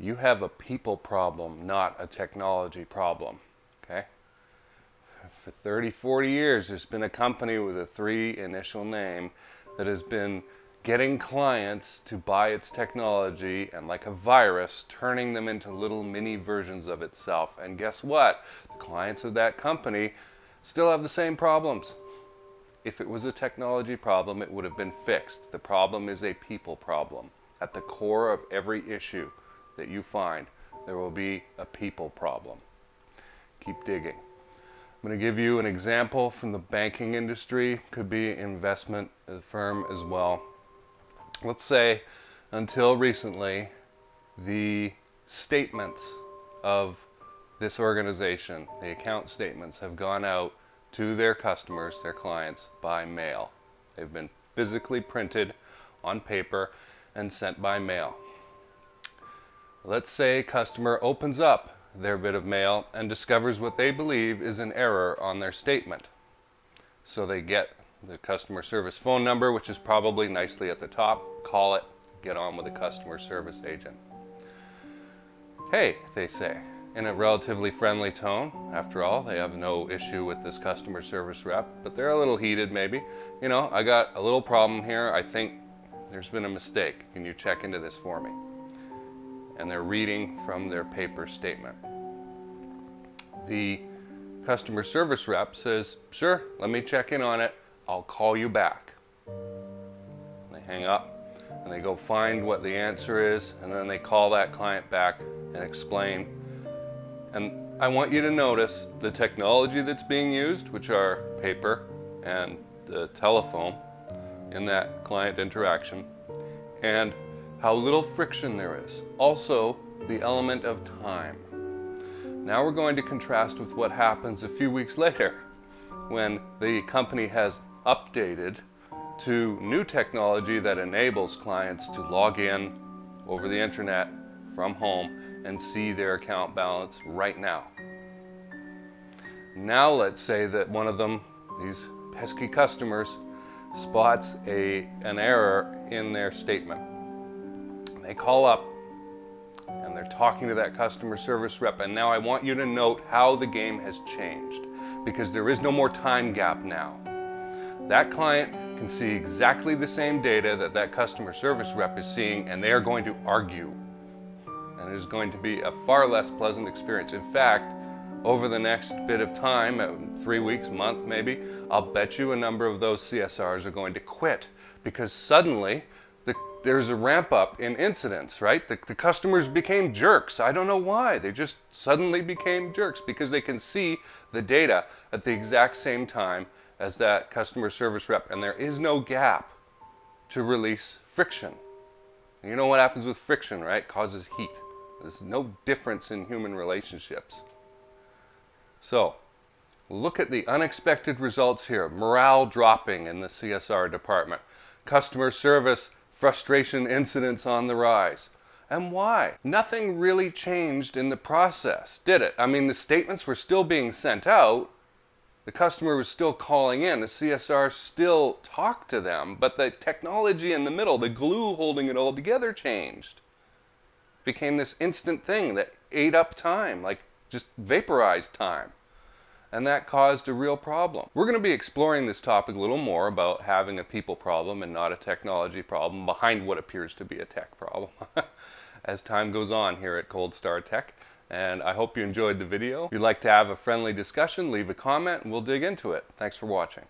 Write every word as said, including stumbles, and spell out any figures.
You have a people problem, not a technology problem, okay? For thirty, forty years, there's been a company with a three initial name that has been getting clients to buy its technology and, like a virus, turning them into little mini versions of itself. And guess what? The clients of that company still have the same problems. If it was a technology problem, it would have been fixed. The problem is a people problem. At the core of every issue that you find, there will be a people problem. Keep digging. I'm going to give you an example from the banking industry. Could be investment firm as well. Let's say, until recently, the statements of this organization, the account statements, have gone out to their customers, their clients, by mail. They've been physically printed on paper and sent by mail. Let's say a customer opens up their bit of mail and discovers what they believe is an error on their statement. So they get the customer service phone number, which is probably nicely at the top. Call it, get on with the customer service agent. "Hey," they say, in a relatively friendly tone. After all, they have no issue with this customer service rep, but they're a little heated maybe. "You know, I got a little problem here. I think there's been a mistake. Can you check into this for me?" And they're reading from their paper statement. The customer service rep says, "Sure, let me check in on it. I'll call you back." They hang up and they go find what the answer is, and then they call that client back and explain. And I want you to notice the technology that's being used, which are paper and the telephone in that client interaction, and how little friction there is. Also, the element of time. Now we're going to contrast with what happens a few weeks later when the company has updated to new technology that enables clients to log in over the internet from home and see their account balance right now. Now let's say that one of them, these pesky customers, spots a, an error in their statement. They call up and they're talking to that customer service rep, and now I want you to note how the game has changed, because there is no more time gap now. That client can see exactly the same data that that customer service rep is seeing, and they are going to argue, and it is going to be a far less pleasant experience. In fact, over the next bit of time, three weeks, month maybe, I'll bet you a number of those C S Rs are going to quit, because suddenly there's a ramp up in incidents, right? The, the customers became jerks. I don't know why. They just suddenly became jerks, because they can see the data at the exact same time as that customer service rep, and there is no gap to release friction. And you know what happens with friction, right? It causes heat. There's no difference in human relationships. So look at the unexpected results here. Morale dropping in the C S R department. Customer service frustration incidents on the rise. And why? Nothing really changed in the process, did it? I mean, the statements were still being sent out. The customer was still calling in. The C S R still talked to them. But the technology in the middle, the glue holding it all together, changed. It became this instant thing that ate up time, like just vaporized time. And that caused a real problem. We're going to be exploring this topic a little more about having a people problem and not a technology problem behind what appears to be a tech problem as time goes on here at Cold Star Tech. And I hope you enjoyed the video. If you'd like to have a friendly discussion, leave a comment and we'll dig into it. Thanks for watching.